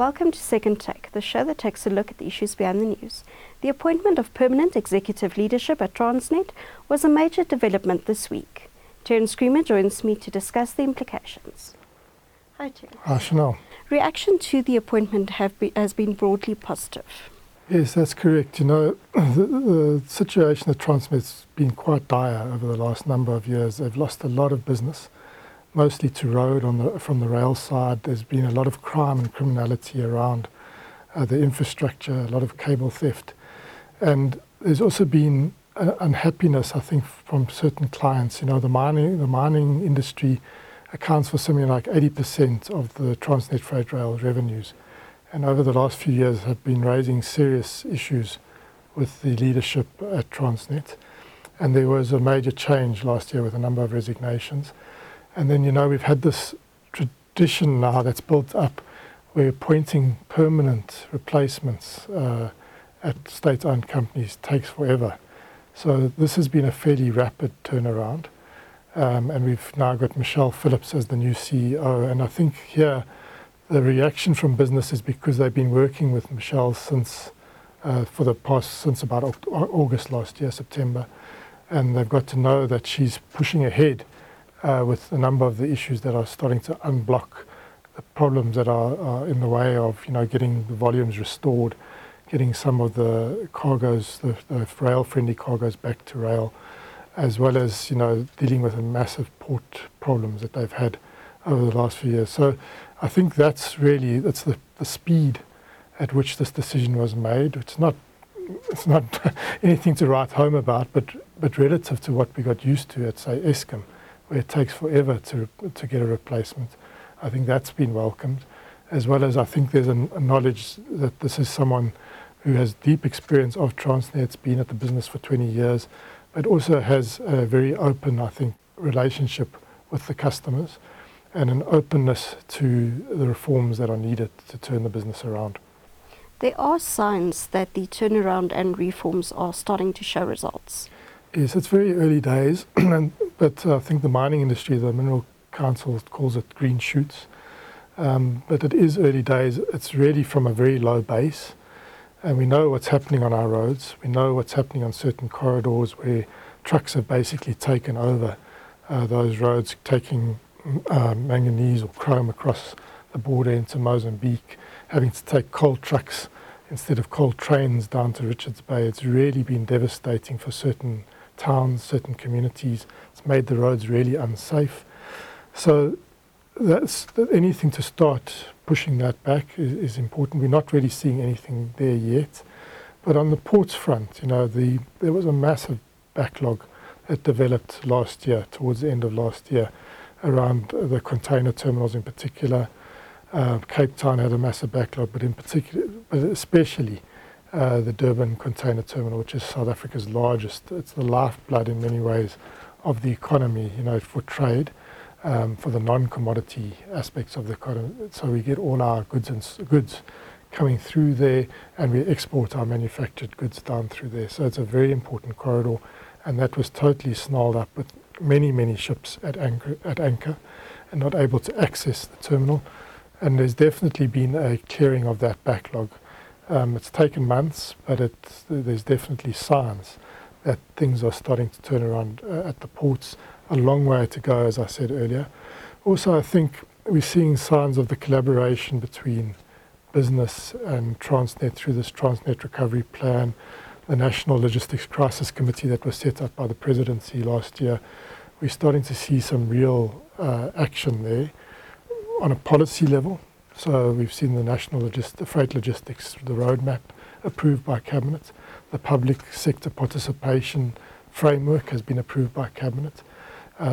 Welcome to Second Take, the show that takes a look at the issues behind the news. The appointment of permanent executive leadership at Transnet was a major development this week. Terence Creamer joins me to discuss the implications. Hi, Terence. Hi, Chanel. Reaction to the appointment has been broadly positive. Yes, that's correct. You know, the situation at Transnet's been quite dire over the last number of years. They've lost a lot of business, mostly to road from the rail side. There's been a lot of crime and criminality around the infrastructure, a lot of cable theft. And there's also been unhappiness, I think, from certain clients. You know, the mining industry accounts for something like 80% of the Transnet Freight Rail revenues. And over the last few years have been raising serious issues with the leadership at Transnet. And there was a major change last year with a number of resignations. And then, you know, we've had this tradition now that's built up. We're appointing permanent replacements at state-owned companies takes forever. So this has been a fairly rapid turnaround. And we've now got Michelle Phillips as the new CEO. And I think here the reaction from business is because they've been working with Michelle since about August last year, September. And they've got to know that she's pushing ahead with a number of the issues that are starting to unblock the problems that are in the way of, you know, getting the volumes restored, getting some of the cargoes, the rail-friendly cargoes back to rail, as well as, you know, dealing with the massive port problems that they've had over the last few years. So I think that's the speed at which this decision was made. It's not anything to write home about, but relative to what we got used to at, say, Eskom, where it takes forever to get a replacement. I think that's been welcomed, as well as I think there's a knowledge that this is someone who has deep experience of Transnet's been at the business for 20 years, but also has a very open, I think, relationship with the customers and an openness to the reforms that are needed to turn the business around. There are signs that the turnaround and reforms are starting to show results. Yes, it's very early days, but I think the mining industry, the Mineral Council calls it green shoots. But it is early days. It's really from a very low base. And we know what's happening on our roads. We know what's happening on certain corridors where trucks have basically taken over those roads, taking manganese or chrome across the border into Mozambique, having to take coal trucks instead of coal trains down to Richards Bay. It's really been devastating for certain towns, certain communities. It's made the roads really unsafe. So anything to start pushing that back is important. We're not really seeing anything there yet. But on the ports front, you know, there was a massive backlog that developed last year, towards the end of last year, around the container terminals in particular. Cape Town had a massive backlog, but especially the Durban Container Terminal, which is South Africa's largest. It's the lifeblood in many ways of the economy, you know, for trade, for the non-commodity aspects of the economy. So we get all our goods coming through there, and we export our manufactured goods down through there. So it's a very important corridor, and that was totally snarled up with many, many ships at anchor and not able to access the terminal. And there's definitely been a clearing of that backlog. It's taken months, but there's definitely signs that things are starting to turn around at the ports. A long way to go, as I said earlier. Also, I think we're seeing signs of the collaboration between business and Transnet through this Transnet Recovery Plan, the National Logistics Crisis Committee that was set up by the presidency last year. We're starting to see some real action there on a policy level. So we've seen the National Freight Logistics, the Roadmap, approved by Cabinet. The Public Sector Participation Framework has been approved by Cabinet.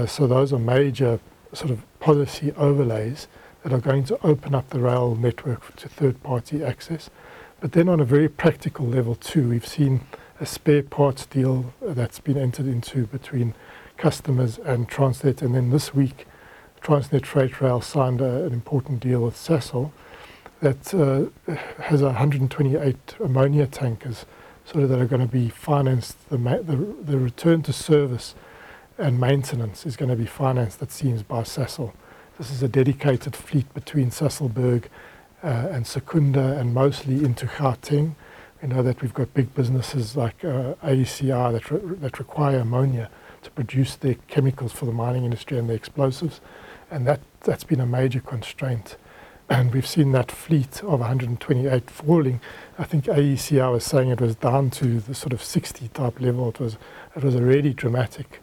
So those are major sort of policy overlays that are going to open up the rail network to third-party access. But then on a very practical level too, we've seen a spare parts deal that's been entered into between customers and Transnet. And then this week, Transnet Freight Rail signed an important deal with Sasol that has 128 ammonia tankers sort of that are going to be financed. The return to service and maintenance is going to be financed, it seems, by Sasol. This is a dedicated fleet between Saselburg and Secunda, and mostly into Gauteng. We know that we've got big businesses like AECI that require ammonia to produce their chemicals for the mining industry and their explosives, and that's been a major constraint. And we've seen that fleet of 128 falling. I think AECI was saying it was down to the sort of 60 type level. It was a really dramatic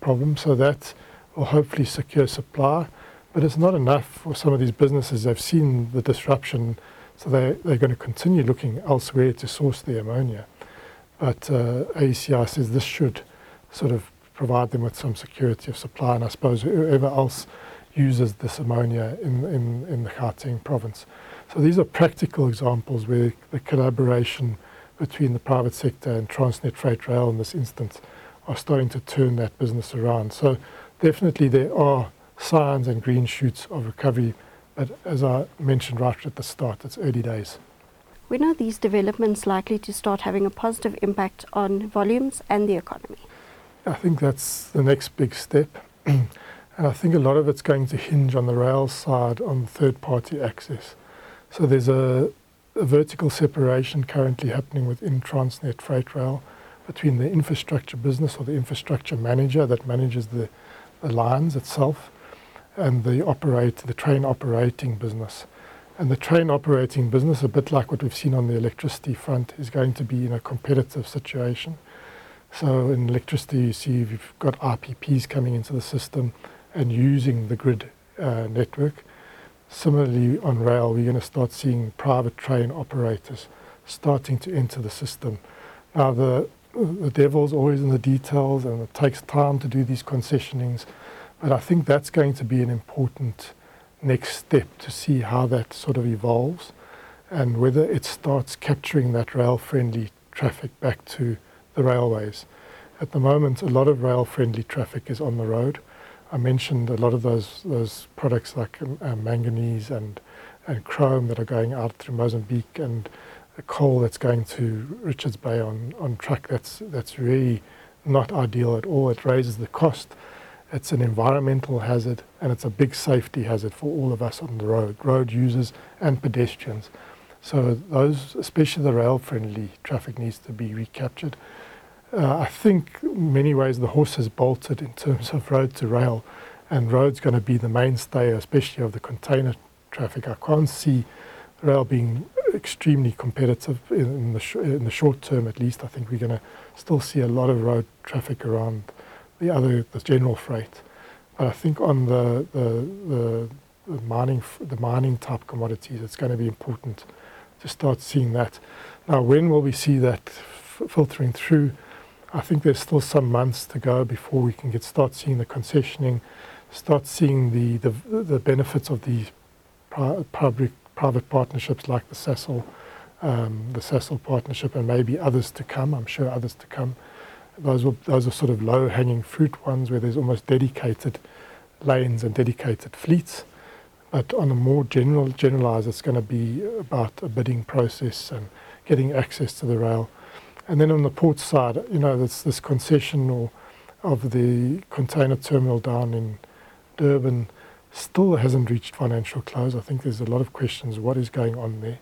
problem. So that will hopefully secure supply, but it's not enough for some of these businesses. They've seen the disruption, so they're going to continue looking elsewhere to source their ammonia. But AECI says this should sort of provide them with some security of supply, and I suppose whoever else uses this ammonia in the Gauteng province. So these are practical examples where the collaboration between the private sector and Transnet Freight Rail in this instance are starting to turn that business around. So definitely there are signs and green shoots of recovery, but as I mentioned right at the start, it's early days. When are these developments likely to start having a positive impact on volumes and the economy? I think that's the next big step. And I think a lot of it's going to hinge on the rail side on third-party access. So there's a vertical separation currently happening within Transnet Freight Rail between the infrastructure business, or the infrastructure manager that manages the lines itself, and the train operating business. And the train operating business, a bit like what we've seen on the electricity front, is going to be in a competitive situation. So in electricity, you see you've got IPPs coming into the system and using the grid network. Similarly, on rail, we're going to start seeing private train operators starting to enter the system. Now, the devil's always in the details, and it takes time to do these concessionings, but I think that's going to be an important next step to see how that sort of evolves and whether it starts capturing that rail-friendly traffic back to the railways. At the moment, a lot of rail-friendly traffic is on the road. I mentioned a lot of those products like manganese and chrome that are going out through Mozambique, and the coal that's going to Richards Bay on truck. That's really not ideal at all. It raises the cost. It's an environmental hazard, and it's a big safety hazard for all of us on the road users and pedestrians. So those, especially the rail-friendly traffic, needs to be recaptured. I think in many ways the horse has bolted in terms of road to rail, and road's going to be the mainstay, especially of the container traffic. I can't see rail being extremely competitive in the short term, at least. I think we're going to still see a lot of road traffic around the general freight. But I think on the mining type commodities, it's going to be important to start seeing that. Now, when will we see that filtering through? I think there's still some months to go before we can start seeing the concessioning, start seeing the benefits of the private partnerships like the Sasol partnership, and maybe others to come. I'm sure others to come. Those are sort of low-hanging fruit ones where there's almost dedicated lanes and dedicated fleets. But on a more generalised, it's going to be about a bidding process and getting access to the rail. And then on the port side, you know, there's this concession of the container terminal down in Durban still hasn't reached financial close. I think there's a lot of questions what is going on there.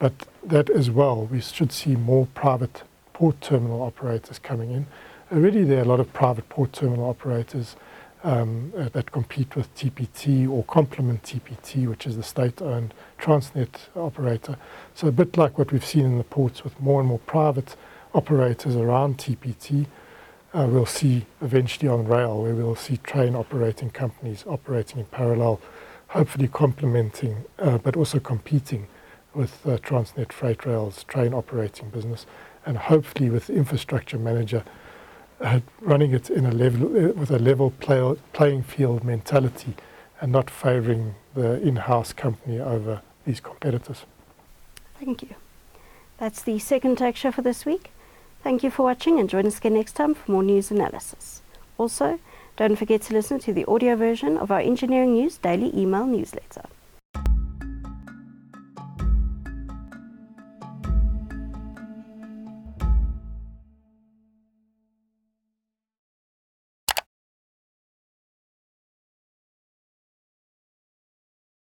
But that as well, we should see more private port terminal operators coming in. Already there are a lot of private port terminal operators that compete with TPT or complement TPT, which is the state-owned Transnet operator. So a bit like what we've seen in the ports with more and more private operators around TPT, we'll see eventually on rail, where we'll see train operating companies operating in parallel, hopefully complementing but also competing with Transnet Freight Rail's train operating business, and hopefully with the infrastructure manager running it in with a level playing field mentality and not favouring the in-house company over these competitors. Thank you. That's the Second Take show for this week. Thank you for watching, and join us again next time for more news analysis. Also, don't forget to listen to the audio version of our Engineering News daily email newsletter.